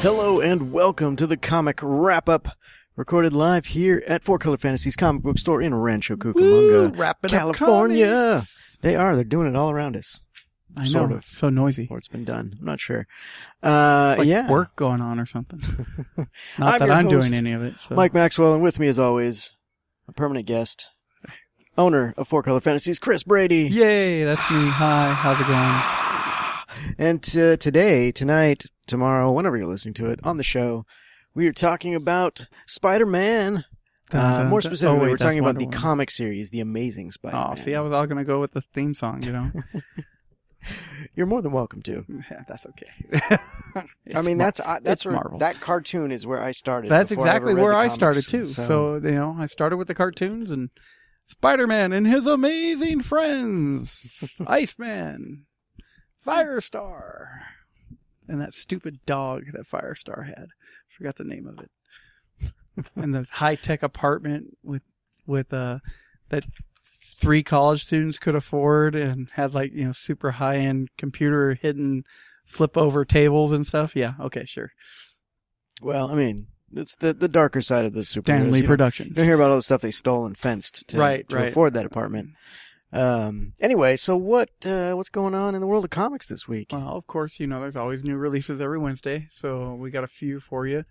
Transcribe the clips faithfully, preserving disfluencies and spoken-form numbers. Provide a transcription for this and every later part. Hello and welcome to the Comic Wrap-Up, recorded live here at Four Color Fantasies Comic Book Store in Rancho Cucamonga, Woo, California. They are. They're doing it all around us. I sort know. Of. So noisy. Or it's been done. I'm not sure. Uh, it's like yeah. work going on or something. Not I'm that I'm host, doing any of it. So. Mike Maxwell, and with me as always, a permanent guest, owner of Four Color Fantasies, Chris Brady. Yay, that's me. Hi, how's it going? And t- today, tonight, tomorrow, whenever you're listening to it, on the show, we are talking about Spider-Man. Dun, dun, uh, more specifically, oh, wait, we're talking Wonder about Woman. The comic series, The Amazing Spider-Man. Oh, see, I was all going to go with the theme song, you know? You're more than welcome to. Yeah, that's okay. I mean, that's I, that's where, Marvel. That cartoon is where I started. That's exactly I where I comics, started, too. So. so, you know, I started with the cartoons and Spider-Man and his amazing friends, Iceman. Firestar. And that stupid dog that Firestar had. Forgot the name of it. And the high-tech apartment with with uh that three college students could afford and had like, you know, super high-end computer hidden flip over tables and stuff. Yeah, okay, sure. Well, I mean, it's the the darker side of the superheroes. Stan Lee Productions. You don't hear about all the stuff they stole and fenced to, right, to right. afford that apartment. Um, anyway, so what, uh, what's going on in the world of comics this week? Well, of course, you know, there's always new releases every Wednesday. So we got a few for you.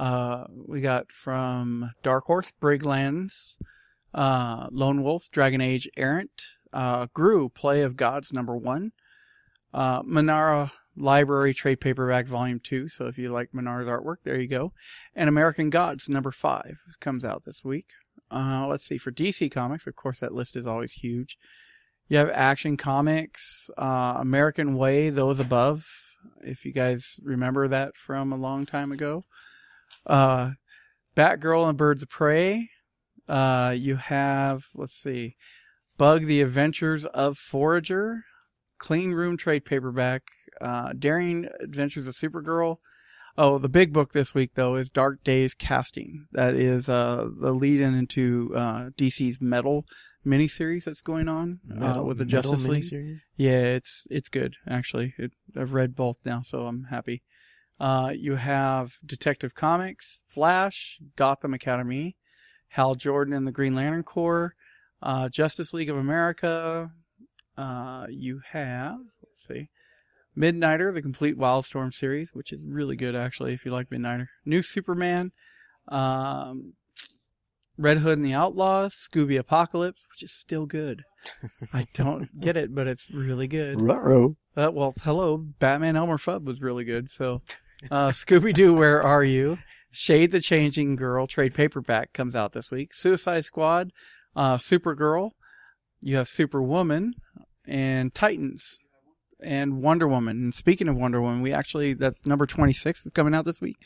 Uh, we got from Dark Horse, Briglens, uh, Lone Wolf, Dragon Age, Errant, uh, Gru, Play of Gods, number one, uh, Manara Library Trade Paperback, volume two. So if you like Manara's artwork, there you go. And American Gods, number five, comes out this week. Uh, let's see, for D C Comics, of course, that list is always huge. You have Action Comics, uh, American Way, Those Above, if you guys remember that from a long time ago. Uh, Batgirl and Birds of Prey. Uh, you have, let's see, Bug, The Adventures of Forager, Clean Room Trade Paperback, uh, Daring Adventures of Supergirl. Oh, the big book this week, though, is Dark Days Casting. That is uh, the lead-in into uh, D C's Metal miniseries that's going on uh, with the Justice League. Miniseries? Yeah, it's it's good, actually. It, I've read both now, so I'm happy. Uh, you have Detective Comics, Flash, Gotham Academy, Hal Jordan and the Green Lantern Corps, uh, Justice League of America. Uh, you have, let's see. Midnighter, the complete Wildstorm series, which is really good, actually, if you like Midnighter. New Superman, um, Red Hood and the Outlaws, Scooby Apocalypse, which is still good. I don't get it, but it's really good. Ruh-roh. Uh, well, hello, Batman Elmer Fudd was really good. So, uh, Scooby-Doo, Where Are You? Shade the Changing Girl, trade paperback, comes out this week. Suicide Squad, uh, Supergirl, you have Superwoman, and Titans. And Wonder Woman. And speaking of Wonder Woman, we actually, that's number twenty-six that's coming out this week.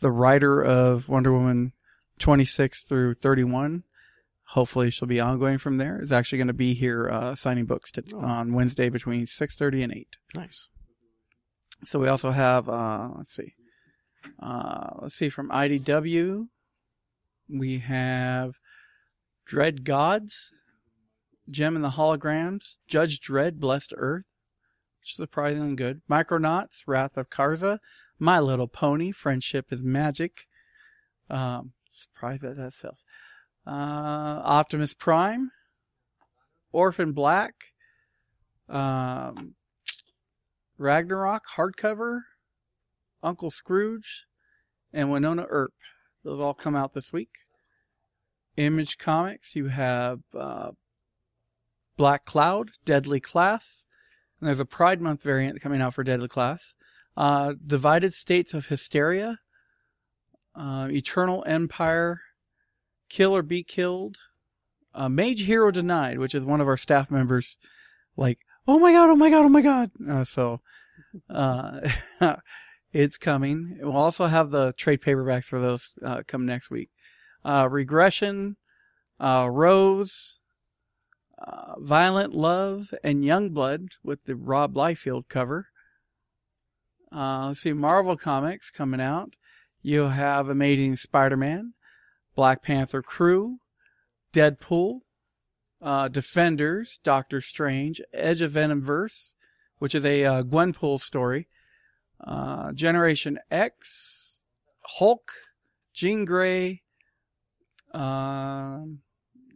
The writer of Wonder Woman twenty-six through thirty-one, hopefully she'll be ongoing from there, is actually going to be here uh, signing books to, oh. on Wednesday between six thirty and eight. Nice. So we also have, uh, let's see, uh, let's see, from I D W, we have Dread Gods, Gem and the Holograms, Judge Dredd, Blessed Earth. Surprisingly good. Micronauts, Wrath of Karza, My Little Pony, Friendship is Magic. Um, surprised that that sells. Uh, Optimus Prime, Orphan Black, um, Ragnarok, Hardcover, Uncle Scrooge, and Winona Earp. Those all come out this week. Image Comics, you have uh, Black Cloud, Deadly Class. And there's a Pride Month variant coming out for Deadly Class. Uh, Divided States of Hysteria. Uh, Eternal Empire. Kill or Be Killed. Uh, Mage Hero Denied, which is one of our staff members. Like, oh my god, oh my god, oh my god. Uh, so, uh, it's coming. We'll also have the trade paperbacks for those uh, come next week. Uh, Regression. Uh, Rose. Uh, Violent Love and Youngblood with the Rob Liefeld cover. Uh, let's see, Marvel Comics coming out. You'll have Amazing Spider-Man, Black Panther Crew, Deadpool, uh, Defenders, Doctor Strange, Edge of Venomverse, which is a uh, Gwenpool story, uh, Generation X, Hulk, Jean Grey, uh,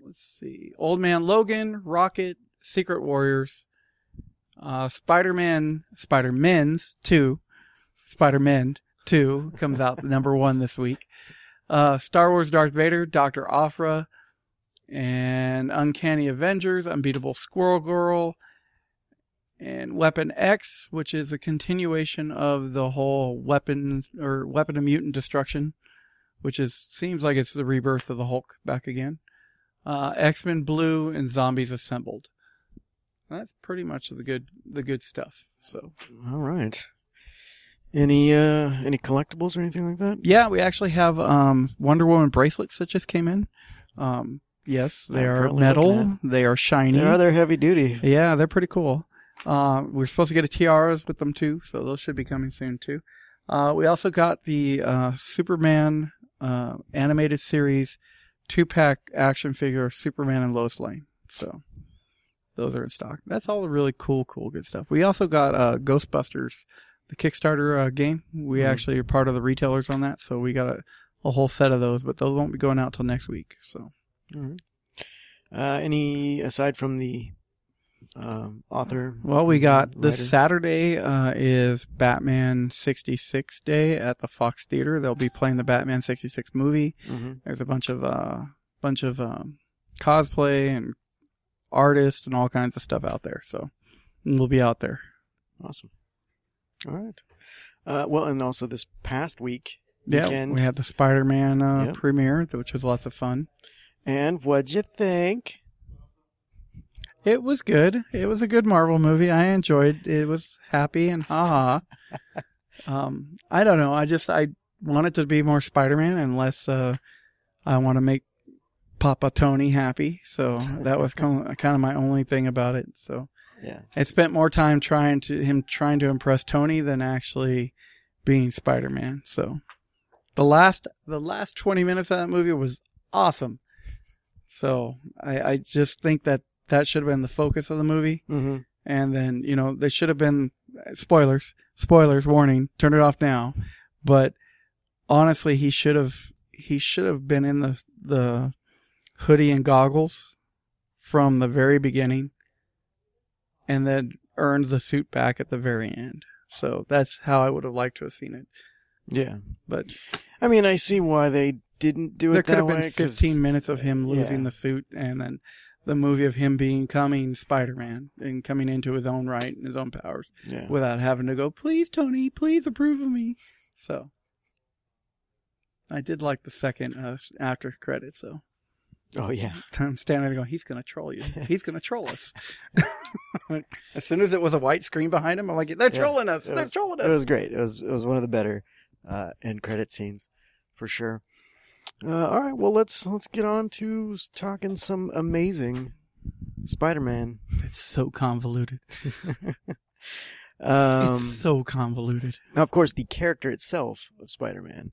let's see, Old Man Logan, Rocket, Secret Warriors, uh, Spider-Man, Spider-Men's two, Spider-Men two comes out number one this week. Uh, Star Wars Darth Vader, Doctor Aphra, and Uncanny Avengers, Unbeatable Squirrel Girl, and Weapon X, which is a continuation of the whole weapon or weapon of mutant destruction, which is seems like it's the rebirth of the Hulk back again. Uh, X-Men Blue and Zombies Assembled. That's pretty much the good the good stuff. So, all right. Any uh any collectibles or anything like that? Yeah, we actually have um Wonder Woman bracelets that just came in. Um yes, they I'm are metal, they are shiny. They are they're heavy duty. Yeah, they're pretty cool. Uh, we're supposed to get a tiaras with them too, so those should be coming soon too. Uh, we also got the uh Superman uh animated series two pack action figure of Superman and Lois Lane. So those are in stock. That's all the really cool, cool, good stuff. We also got uh Ghostbusters, the Kickstarter uh, game. We mm. actually are part of the retailers on that, so we got a, a whole set of those, but those won't be going out till next week. So, all right. Uh, any aside from the uh, author? Well, we got writer. This Saturday uh, is Batman sixty-six Day at the Fox Theater. They'll be playing the Batman sixty-six movie. Mm-hmm. There's a bunch of uh, bunch of um, cosplay and artists and all kinds of stuff out there. So we'll be out there. Awesome. All right. Uh, well, and also this past week, weekend, yeah, we had the Spider-Man uh, yep. premiere, which was lots of fun. And what'd you think? It was good. It was a good Marvel movie. I enjoyed it. It was happy and haha. um, I don't know. I just I want it to be more Spider-Man, unless uh, I want to make Papa Tony happy. So that was kind of, kind of my only thing about it. So. Yeah, I spent more time trying to him trying to impress Tony than actually being Spider-Man. So the last the last twenty minutes of that movie was awesome. So I, I just think that that should have been the focus of the movie. Mm-hmm. And then, you know, they should have been spoilers, spoilers, warning, turn it off now. But honestly, he should have he should have been in the the hoodie and goggles from the very beginning, and then earned the suit back at the very end. So that's how I would have liked to have seen it. Yeah. But I mean, I see why they didn't do it that way. There could have been fifteen minutes of him losing yeah. the suit, and then the movie of him becoming Spider-Man and coming into his own right and his own powers yeah. without having to go, please, Tony, please approve of me. So I did like the second uh, after credits, so. Oh, yeah. I'm standing there going, he's going to troll you. He's going to troll us. As soon as it was a white screen behind him, I'm like, they're yeah, trolling us. They're was, trolling us. It was great. It was it was one of the better uh, end credit scenes for sure. Uh, all right. Well, let's let's get on to talking some Amazing Spider-Man. It's so convoluted. um, it's so convoluted. Now, of course, the character itself of Spider-Man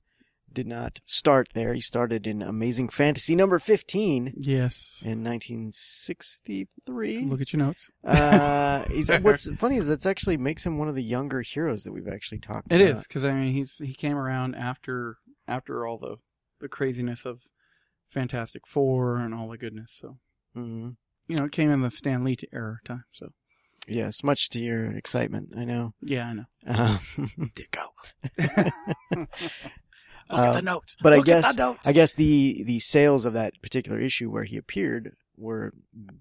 did not start there. He started in Amazing Fantasy number fifteen. Yes. In nineteen sixty-three. Look at your notes. uh, he's, what's funny is that actually makes him one of the younger heroes that we've actually talked it about. It is, because I mean, he's he came around after after all the, the craziness of Fantastic Four and all the goodness. So, mm-hmm. you know, it came in the Stan Lee era time. So, yes, much to your excitement, I know. Yeah, I know. Um, Dicko. Look at the notes. Uh, but Look I guess notes. I guess the, the sales of that particular issue where he appeared were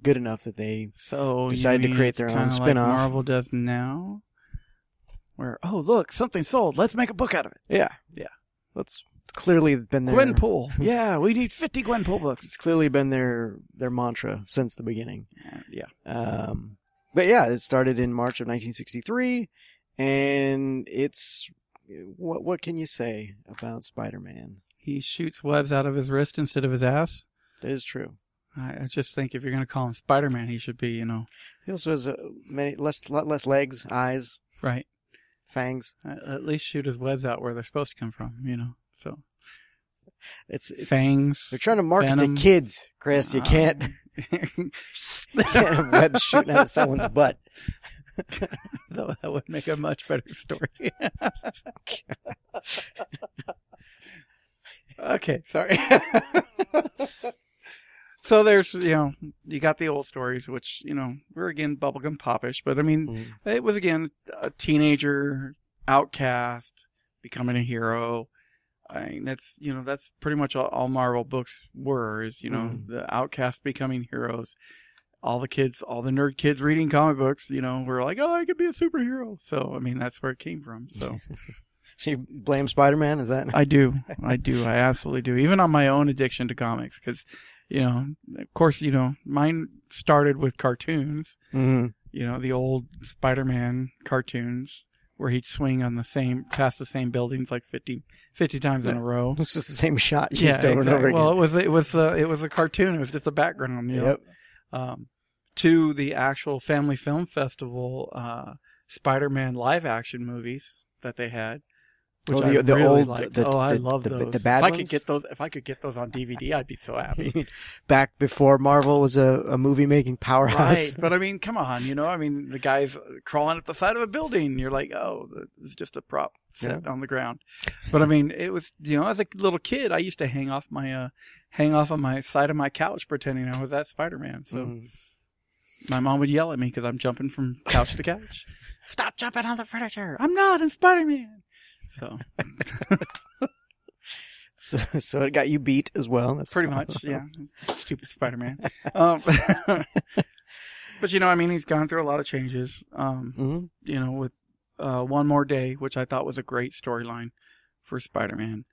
good enough that they so decided to create their own spinoff. Like Marvel does now, where oh look, something sold. Let's make a book out of it. Yeah, yeah. That's clearly been their Gwenpool. Yeah, we need fifty Gwenpool books. It's clearly been their their mantra since the beginning. Yeah. Um. But yeah, it started in March of nineteen sixty-three, and it's. What what can you say about Spider-Man? He shoots webs out of his wrist instead of his ass. That is true. I, I just think if you're going to call him Spider-Man, he should be, you know. He also has uh, many less less legs, eyes, right? fangs. At least shoot his webs out where they're supposed to come from, you know. So it's, it's fangs. They're trying to market venom. To kids, Chris. You can't, you can't have webs shooting out of someone's butt. Though that would make a much better story. Okay, sorry. So there's, you know, you got the old stories, which, you know, were again bubblegum popish, but I mean, mm. it was again a teenager outcast becoming a hero. I mean, that's, you know, that's pretty much all, all Marvel books were, is, you know, mm. the outcasts becoming heroes. All the kids, all the nerd kids reading comic books, you know, were like, oh, I could be a superhero. So, I mean, that's where it came from. So, so you blame Spider-Man? Is that? I do. I do. I absolutely do. Even on my own addiction to comics, because, you know, of course, you know, mine started with cartoons, mm-hmm. you know, the old Spider-Man cartoons where he'd swing on the same, past the same buildings like fifty times in a row. It's just the same shot. You yeah, just over exactly. over again. Well, it was, it was, uh, it was a cartoon. It was just a background, you yep. know. Um, to the actual Family Film Festival uh, Spider-Man live-action movies that they had, which oh, the, I the really old, liked. The, oh, the, I love the, those. The bad if ones? I could get those, if I could get those on D V D, I'd be so happy. Back before Marvel was a, a movie-making powerhouse. Right, but I mean, come on, you know, I mean, the guy's crawling up the side of a building. You're like, oh, it's just a prop set yeah. on the ground. But I mean, it was, you know, as a little kid, I used to hang off my... Uh, hang off on my side of my couch pretending I was that Spider-Man. So mm. my mom would yell at me because I'm jumping from couch to couch. Stop jumping on the furniture. I'm not in Spider-Man. So. so so it got you beat as well. That's pretty much, yeah. Stupid Spider-Man. Um, but, you know, I mean, he's gone through a lot of changes, um, mm-hmm. you know, with uh, One More Day, which I thought was a great storyline for Spider-Man.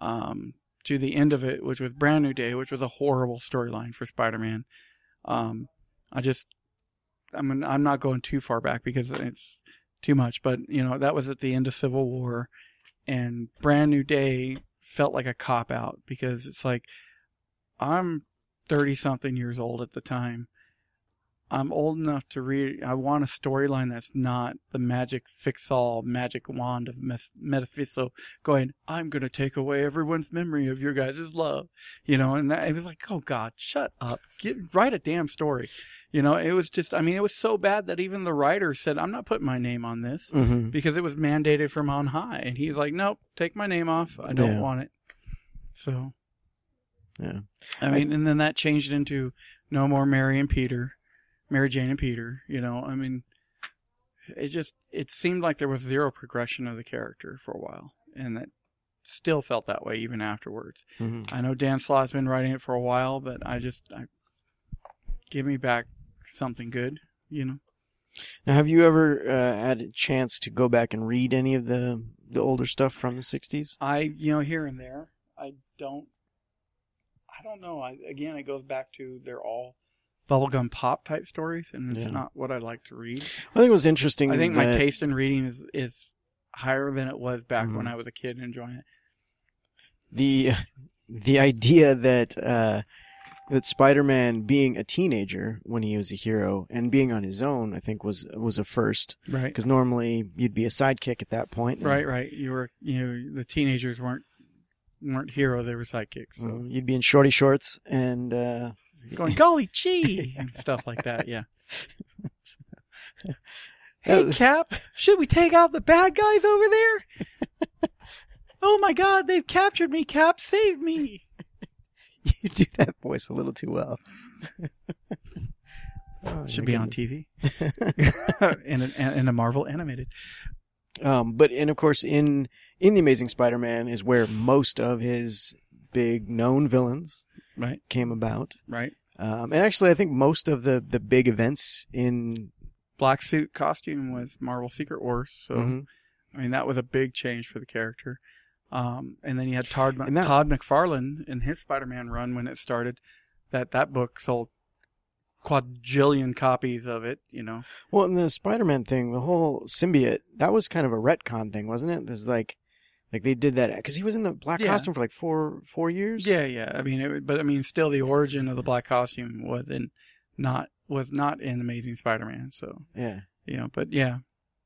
Um to the end of it, which was Brand New Day, which was a horrible storyline for Spider-Man. Um, I just, I mean, I'm not going too far back because it's too much, but, you know, that was at the end of Civil War, and Brand New Day felt like a cop-out because it's like, I'm thirty-something years old at the time. I'm old enough to read, I want a storyline that's not the magic fix-all, magic wand of mes- Mephisto going, I'm going to take away everyone's memory of your guys' love, you know, and that, it was like, oh God, shut up, Get, write a damn story, you know, it was just, I mean, it was so bad that even the writer said, I'm not putting my name on this, mm-hmm. because it was mandated from on high, and he's like, nope, take my name off, I don't yeah. want it, so, yeah, I mean, I, and then that changed into No More Mary and Peter, Mary Jane and Peter, you know, I mean, it just, it seemed like there was zero progression of the character for a while. And that still felt that way even afterwards. Mm-hmm. I know Dan Slott's been writing it for a while, but I just, I, give me back something good, you know. Now, have you ever uh, had a chance to go back and read any of the, the older stuff from the sixties? I, you know, here and there. I don't, I don't know. I, again, it goes back to they're all bubblegum pop type stories, and it's yeah. not what I like to read. I think it was interesting. I think that... my taste in reading is, is higher than it was back mm-hmm. when I was a kid enjoying it. The the idea that uh, that Spider-Man being a teenager when he was a hero and being on his own, I think was was a first. Right. Because normally you'd be a sidekick at that point. And... Right, right. You were you know, the teenagers weren't weren't heroes, they were sidekicks. So mm-hmm. you'd be in shorty shorts and uh going, golly gee, and stuff like that, yeah. Hey, Cap, should we take out the bad guys over there? Oh, my God, they've captured me, Cap, save me. You do that voice a little too well. Oh, should be on T V. in, an, in a Marvel animated. Um, but, and of course, in, in The Amazing Spider-Man is where most of his big known villains... Right. Came about. Right. Um, and actually, I think most of the, the big events in... Black suit costume was Marvel Secret Wars. So, mm-hmm. I mean, that was a big change for the character. Um, and then you had Todd, that... Todd McFarlane in his Spider-Man run when it started. That, that book sold quadrillion copies of it, you know. Well, and the Spider-Man thing, the whole symbiote, that was kind of a retcon thing, wasn't it? There's like... Like they did that because he was in the black yeah. costume for like four four years. Yeah, yeah. I mean, it, but I mean, still the origin of the black costume was in not was not in Amazing Spider-Man. So yeah, you know, but yeah,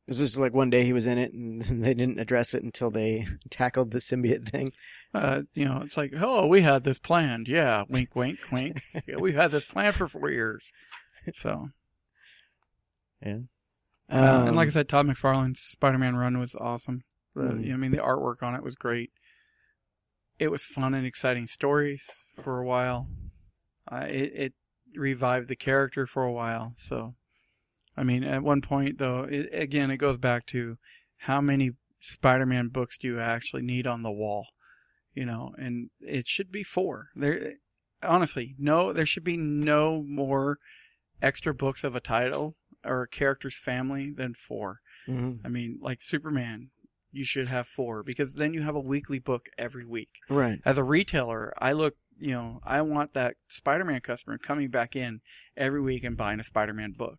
It was just like one day he was in it, and they didn't address it until they tackled the symbiote thing. Uh, you know, it's like, oh, we had this planned. Yeah, wink, wink, wink. Yeah, we've had this planned for four years. So, yeah. Um, uh, and like I said, Todd McFarlane's Spider-Man run was awesome. The, mm. I mean, the artwork on it was great. It was fun and exciting stories for a while. Uh, it, it revived the character for a while, so. I mean, at one point, though, it, again, it goes back to how many Spider-Man books do you actually need on the wall, you know? And it should be four. There, honestly, no, there should be no more extra books of a title or a character's family than four. Mm-hmm. I mean, like Superman, you should have four because then you have a weekly book every week. Right. As a retailer, I look. You know, I want that Spider-Man customer coming back in every week and buying a Spider-Man book.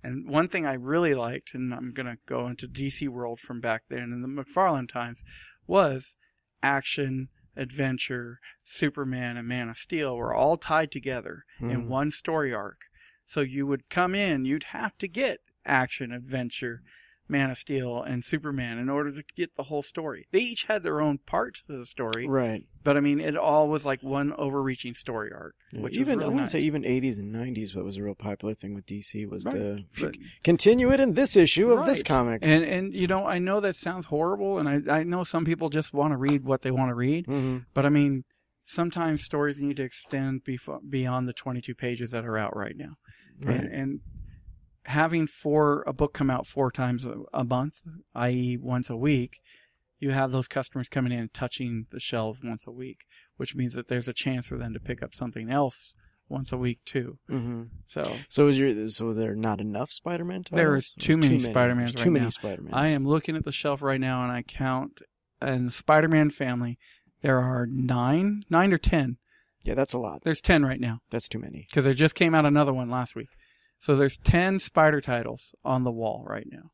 And one thing I really liked, and I'm going to go into D C World from back then in the McFarlane times, was Action, Adventure, Superman, and Man of Steel were all tied together mm-hmm. in one story arc. So you would come in, you'd have to get Action, Adventure, Man of Steel, and Superman in order to get the whole story. They each had their own part to the story. Right. But, I mean, it all was like one overreaching story arc, yeah, which even, was really I wouldn't nice. say even eighties and nineties, what was a real popular thing with D C was right. the but, continue it in this issue of right. this comic. And, and you know, I know that sounds horrible, and I, I know some people just want to read what they want to read. Mm-hmm. But, I mean, sometimes stories need to extend before, beyond the twenty-two pages that are out right now. Right. And... and having four a book come out four times a month, that is once a week, you have those customers coming in and touching the shelves once a week, which means that there's a chance for them to pick up something else once a week too. Mm-hmm. So, so is your so there are not enough Spider-Man titles? There is too many, too many Spider-Mans right now. Too many Spider-Mans. I am looking at the shelf right now, and I count in the Spider-Man family. There are nine, nine or ten. Yeah, that's a lot. There's ten right now. That's too many because there just came out another one last week. So there's ten Spider titles on the wall right now.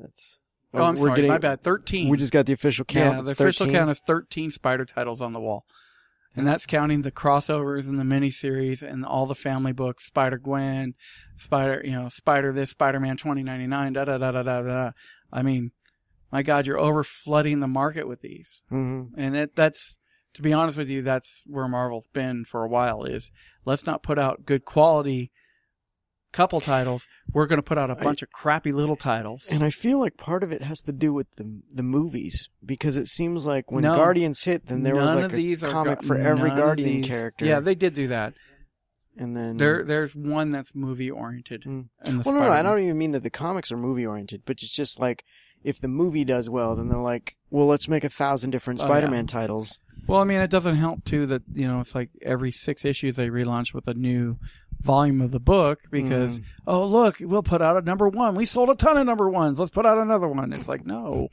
That's oh, I'm sorry, getting, my bad. Thirteen. We just got the official count. Yeah, it's the official thirteen. Count is thirteen Spider titles on the wall, and that's counting the crossovers and the miniseries and all the family books: Spider Gwen, Spider, you know, Spider this, Spider Man twenty ninety nine, da da da da da da. I mean, my God, you're over flooding the market with these, mm-hmm. and it, that's. To be honest with you, that's where Marvel's been for a while is let's not put out good quality couple titles. We're going to put out a bunch I, of crappy little titles. And I feel like part of it has to do with the the movies because it seems like when no, Guardians hit, then there was like a comic go- for every Guardian character. Yeah, they did do that. And then there, there's one that's movie oriented. Mm. In the well, no, no, I don't even mean that the comics are movie oriented, but it's just like if the movie does well, then they're like, well, let's make a thousand different oh, Spider-Man yeah. titles. Well, I mean, it doesn't help, too, that, you know, it's like every six issues they relaunch with a new volume of the book because, mm. oh, look, we'll put out a number one. We sold a ton of number ones. Let's put out another one. It's like, no.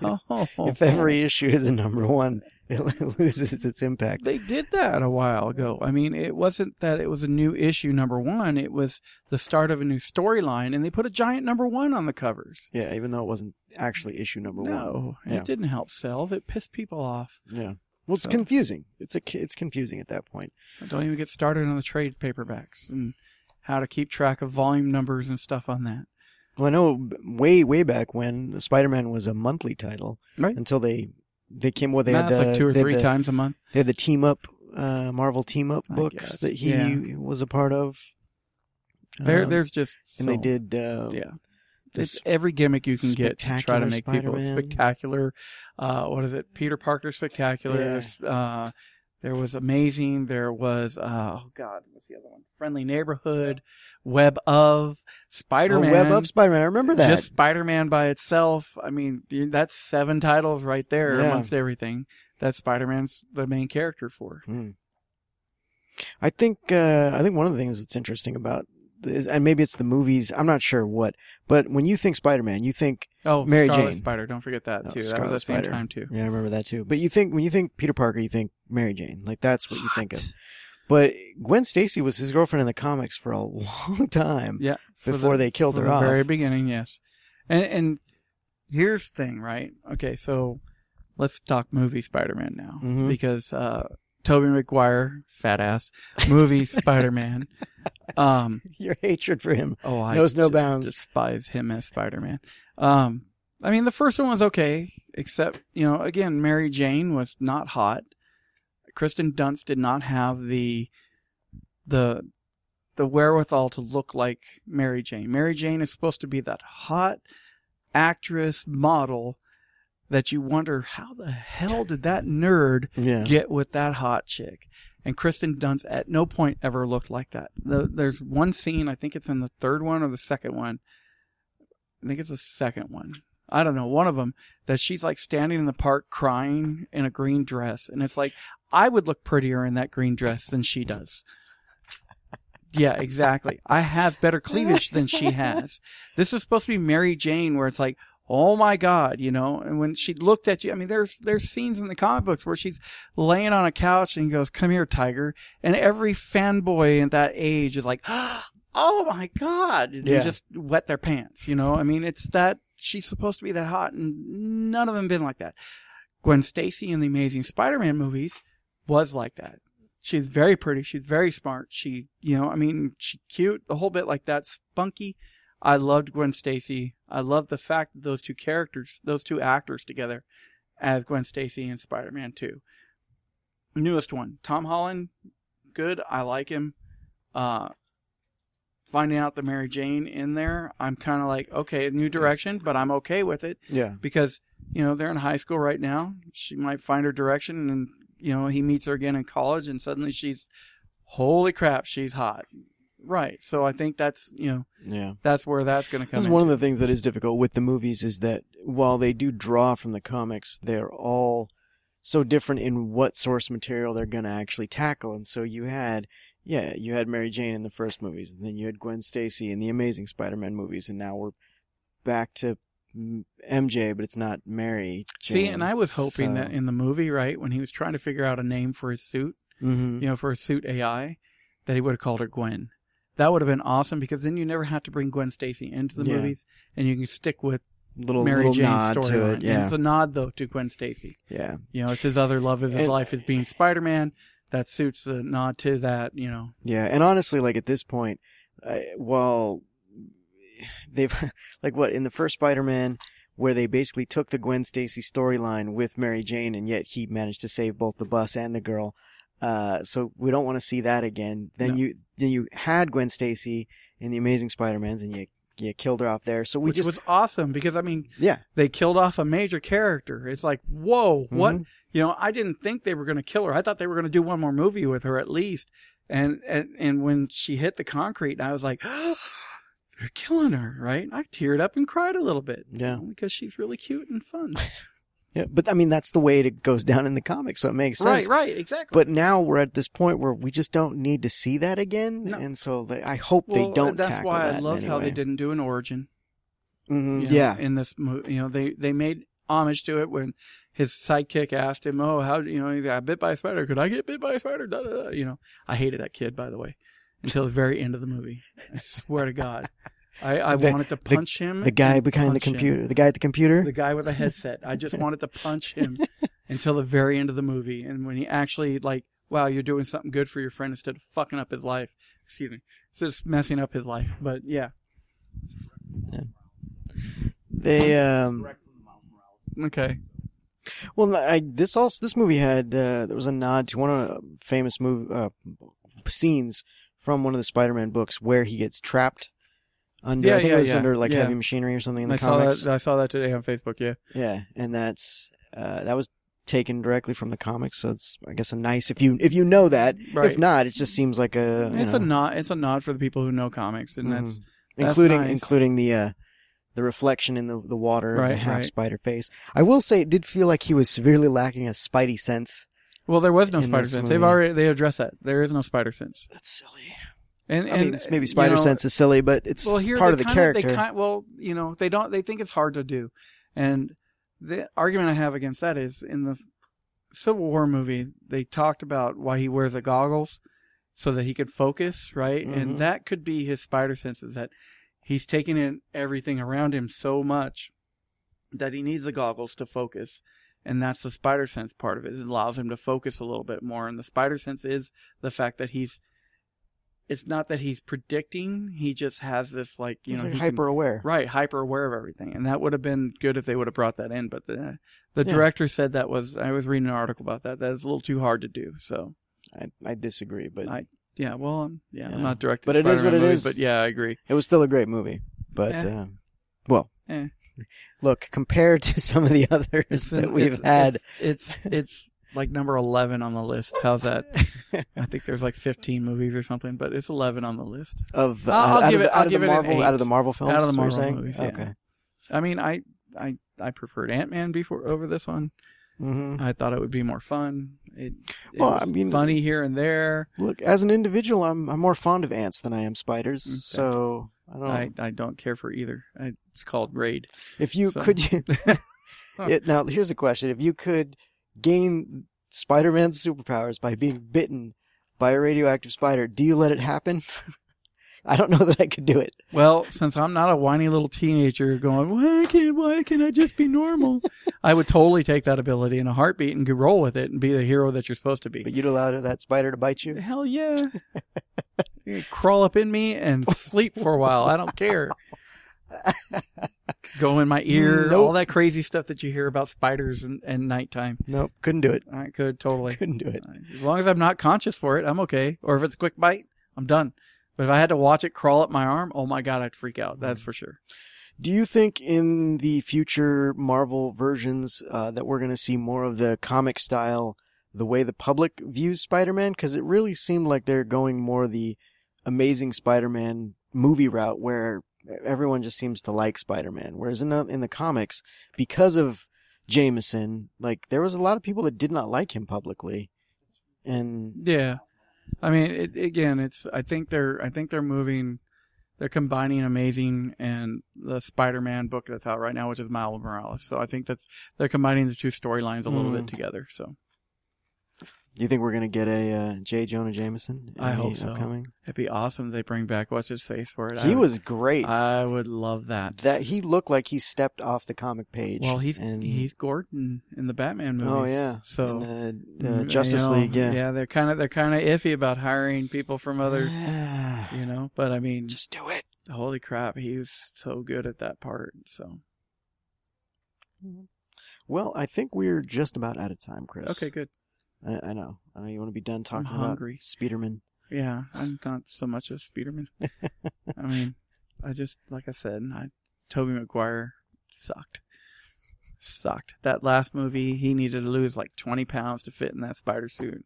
no. If every issue is a number one, it loses its impact. They did that a while ago. I mean, it wasn't that it was a new issue, number one. It was the start of a new storyline, and they put a giant number one on the covers. Yeah, even though it wasn't actually issue number no, one. No, yeah. It didn't help sell. It pissed people off. Yeah. Well, it's so. confusing. It's a, it's confusing at that point. Don't even get started on the trade paperbacks and how to keep track of volume numbers and stuff on that. Well, I know way, way back when Spider-Man was a monthly title right? until they, they came well, they no, had the, like two or three the, times a month. They had the team up, uh, Marvel team up books that he yeah. was a part of. There, um, there's just and so, they did. Uh, yeah. It's every gimmick you can get to try to make Spider-Man. People spectacular. Uh, what is it? Peter Parker Spectacular. Yeah. Uh, there was Amazing. There was, uh, oh God, what's the other one? Friendly Neighborhood, Web of Spider-Man. Oh, Web of Spider-Man. I remember that. Just Spider-Man by itself. I mean, that's seven titles right there yeah. amongst everything that Spider-Man's the main character for. Mm. I think, uh, I think one of the things that's interesting about and maybe it's the movies. I'm not sure what. But when you think Spider-Man, you think oh, Mary Scarlet Jane. Spider. Don't forget that, too. Oh, that was at the same time, too. Yeah, I remember that, too. But you think when you think Peter Parker, you think Mary Jane. Like, that's what you think of. But Gwen Stacy was his girlfriend in the comics for a long time yeah, before the, they killed her off. From the very beginning, yes. And, and here's the thing, right? Okay, so let's talk movie Spider-Man now. Mm-hmm. Because uh, Tobey Maguire, fat ass, movie Spider-Man... Um, Your hatred for him oh, I knows no bounds. Despise him as Spider-Man. Um, I mean, the first one was okay, except, you know, again, Mary Jane was not hot. Kristen Dunst did not have the the the wherewithal to look like Mary Jane. Mary Jane is supposed to be that hot actress model that you wonder, how the hell did that nerd yeah. get with that hot chick? And Kristen Dunst at no point ever looked like that. The, there's one scene, I think it's in the third one or the second one. I think it's the second one. I don't know, one of them, that she's like standing in the park crying in a green dress. And it's like, I would look prettier in that green dress than she does. Yeah, exactly. I have better cleavage than she has. This is supposed to be Mary Jane where it's like, oh my God, you know, and when she looked at you, I mean, there's, there's scenes in the comic books where she's laying on a couch and goes, come here, tiger. And every fanboy at that age is like, oh my God. And yeah. they just wet their pants, you know? I mean, it's that she's supposed to be that hot and none of them been like that. Gwen Stacy in the Amazing Spider-Man movies was like that. She's very pretty. She's very smart. She, you know, I mean, she's cute, a whole bit like that, spunky. I loved Gwen Stacy. I loved the fact that those two characters, those two actors together as Gwen Stacy and Spider-Man two. Newest one, Tom Holland, good. I like him. Uh, finding out the Mary Jane in there, I'm kind of like, okay, new direction, but I'm okay with it. Yeah. Because, you know, they're in high school right now. She might find her direction and, you know, he meets her again in college and suddenly she's, holy crap, she's hot. Right. So I think that's, you know, yeah. that's where that's going to come in. That's one of the things that is difficult with the movies is that while they do draw from the comics, they're all so different in what source material they're going to actually tackle. And so you had, yeah, you had Mary Jane in the first movies, and then you had Gwen Stacy in the Amazing Spider-Man movies, and now we're back to M J, but it's not Mary Jane. See, and I was hoping so. That in the movie, right, when he was trying to figure out a name for his suit, mm-hmm. you know, for his suit A I, that he would have called her Gwen. That would have been awesome because then you never have to bring Gwen Stacy into the yeah. movies and you can stick with little, Mary little Jane's storyline. Yeah. It's a nod, though, to Gwen Stacy. Yeah. You know, it's his other love of his and, life is being Spider-Man. That suits the nod to that, you know. Yeah. And honestly, like at this point, uh, while they've, like what, in the first Spider-Man, where they basically took the Gwen Stacy storyline with Mary Jane and yet he managed to save both the bus and the girl. Uh, so we don't want to see that again. Then no. you, then you had Gwen Stacy in the Amazing Spider-Mans and you, you killed her off there. So we Which just was awesome because I mean, yeah, they killed off a major character. It's like, whoa, what? Mm-hmm. You know, I didn't think they were going to kill her. I thought they were going to do one more movie with her at least. And, and, and when she hit the concrete, I was like, oh, they're killing her. Right. I teared up and cried a little bit. Yeah. You know, because she's really cute and fun. Yeah, but I mean, that's the way it goes down in the comics, so it makes sense. Right, right, exactly. But now we're at this point where we just don't need to see that again, no. and so they, I hope well, they don't tackle that. That's why I loved how way. they didn't do an origin. Mm-hmm. You know, yeah. In this movie, you know, they, they made homage to it when his sidekick asked him, oh, how, you know, he got bit by a spider. Could I get bit by a spider? Da, da, da. You know, I hated that kid, by the way, until the very end of the movie. I swear to God. I, I the, wanted to punch the, him. The guy behind the computer. Him. The guy at the computer? The guy with a headset. I just wanted to punch him until the very end of the movie. And when he actually, like, wow, you're doing something good for your friend instead of fucking up his life. Excuse me. Instead of messing up his life. But, yeah. yeah. They, um... Okay. Well, I, this also this movie had, uh, there was a nod to one of the famous movie, uh, scenes from one of the Spider-Man books where he gets trapped. Under, yeah, I think yeah, it was yeah, under like yeah. heavy machinery or something in the I comics. Saw that, I saw that today on Facebook, yeah. Yeah, and that's uh, that was taken directly from the comics, so it's I guess a nice if you if you know that. Right. If not, it just seems like a it's know. a nod it's a nod for the people who know comics, and mm-hmm. that's, that's including nice. including the uh, the reflection in the the water, right, the half right. spider face. I will say it did feel like he was severely lacking a spidey sense. Well, there was no spider sense. Movie. They've already they addressed that. There is no spider sense. That's silly. And, and I mean, maybe spider you know, sense is silly, but it's well, here part of the kind character. Of, they kind, well, you know, they don't. They think it's hard to do, and the argument I have against that is in the Civil War movie, they talked about why he wears the goggles so that he could focus, right? Mm-hmm. And that could be his spider sense is that he's taking in everything around him so much that he needs the goggles to focus, and that's the spider sense part of it. It allows him to focus a little bit more, and the spider sense is the fact that he's it's not that he's predicting. He just has this, like, you he's know, like hyper aware, right? Hyper aware of everything. And that would have been good if they would have brought that in. But the the yeah. director said that was, I was reading an article about that. That is a little too hard to do. So I I disagree, but I yeah, well, I'm, yeah, yeah, I'm not directing, but it Spider-Man is what it movie, is. But yeah, I agree. It was still a great movie, but eh. uh, well. Eh. Look, compared to some of the others it's, that we've it's, had, it's, it's it's like number eleven on the list. How's that? I think there's like fifteen movies or something, but it's eleven on the list. Of uh, I'll, I'll give it. Of, I'll give it Marvel, an eight. Out of the Marvel films. Out of the Marvel movies. Yeah. Okay. I mean, I I I preferred Ant-Man before over this one. Mm-hmm. I thought it would be more fun. It, it well, was I mean, funny here and there. Look, as an individual, I'm I'm more fond of ants than I am spiders. Okay. So. I don't, I, I don't care for either. I, it's called Raid. If you so. could, you, it, now here's a question: if you could gain Spider-Man's superpowers by being bitten by a radioactive spider, do you let it happen? I don't know that I could do it. Well, since I'm not a whiny little teenager going, why can't, why can't I just be normal? I would totally take that ability in a heartbeat and go roll with it and be the hero that you're supposed to be. But you'd allow that spider to bite you? Hell yeah. You'd crawl up in me and sleep for a while. I don't care. Go in my ear, nope. All that crazy stuff that you hear about spiders and, and nighttime. Nope, couldn't do it. I could totally. Couldn't do it. As long as I'm not conscious for it, I'm okay. Or if it's a quick bite, I'm done. But if I had to watch it crawl up my arm, oh my God, I'd freak out. That's for sure. Do you think in the future Marvel versions uh, that we're going to see more of the comic style, the way the public views Spider-Man? Because it really seemed like they're going more the Amazing Spider-Man movie route where everyone just seems to like Spider-Man. Whereas in the, in the comics, because of Jameson, like there was a lot of people that did not like him publicly. And yeah. I mean, it, again, it's. I think they're. I think they're moving. They're combining Amazing and the Spider-Man book that's out right now, which is Miles Morales. So I think that's they're combining the two storylines a little mm. bit together. So, do you think we're gonna get a uh, J. Jonah Jameson? I hope so. Upcoming? It'd be awesome if they bring back what's his face for it. He would, was great. I would love that. That he looked like he stepped off the comic page. Well, he's and... he's Gordon in the Batman movies. Oh yeah. So in the, the Justice you know, League. Yeah. Yeah. They're kind of they're kind of iffy about hiring people from other, you know. But I mean, just do it. Holy crap! He was so good at that part. So. Well, I think we're just about out of time, Chris. Okay. Good. I know. I know you want to be done talking about Spider-Man. Yeah, I'm not so much of Spider-Man. I mean, I just, like I said, I, Tobey Maguire sucked. Sucked. That last movie, he needed to lose like twenty pounds to fit in that spider suit.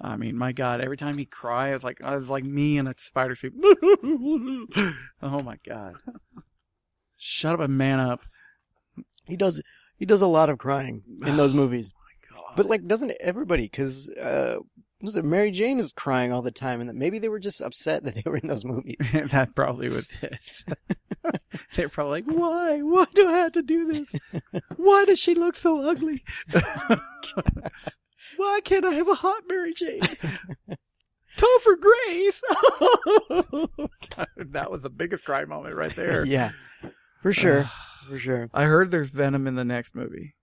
I mean, my God, every time he cried, I was like, I was like me in a spider suit. Oh, my God. Shut up and man up. He does, he does a lot of crying in those movies. But, like, doesn't everybody? Because uh, Mary Jane is crying all the time, and that maybe they were just upset that they were in those movies. That probably was it. They're probably like, why? Why do I have to do this? Why does she look so ugly? Why can't I have a hot Mary Jane? Topher Grace! That was the biggest cry moment right there. Yeah, for sure. For sure. I heard there's Venom in the next movie.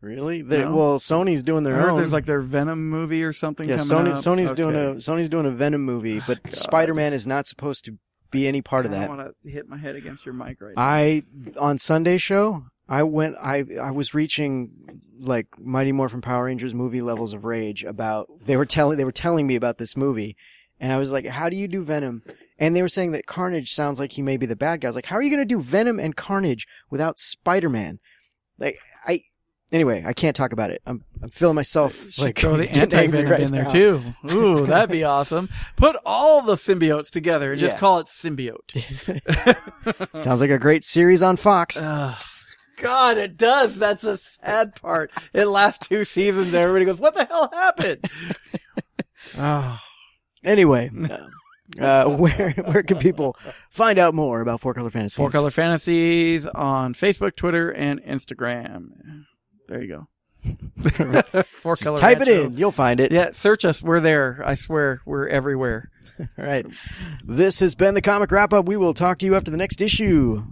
Really? They, no. Well, Sony's doing their I heard own. There's like their Venom movie or something. Yeah, coming Sony, up. Sony's okay. doing a Sony's doing a Venom movie, but God. Spider-Man is not supposed to be any part I of that. I want to hit my head against your mic right I, now. I on Sunday show, I went. I I was reaching like Mighty Morphin Power Rangers movie levels of rage about. They were telling they were telling me about this movie, and I was like, "How do you do Venom?" And they were saying that Carnage sounds like he may be the bad guy. I was like, "How are you going to do Venom and Carnage without Spider-Man?" Like I. Anyway, I can't talk about it. I'm I'm feeling myself like throw the anti-venom right in there now. Too. Ooh, that'd be awesome. Put all the symbiotes together and yeah. just call it Symbiote. Sounds like a great series on Fox. Uh, God, it does. That's a sad part. It lasts two seasons and everybody goes, "What the hell happened?" Oh. Anyway, uh, where where can people find out more about Four Color Fantasies? Four Color Fantasies on Facebook, Twitter, and Instagram. There you go. Four color type retro. It in. You'll find it. Yeah. Search us. We're there. I swear. We're everywhere. All right. This has been the Comic Wrap Up. We will talk to you after the next issue.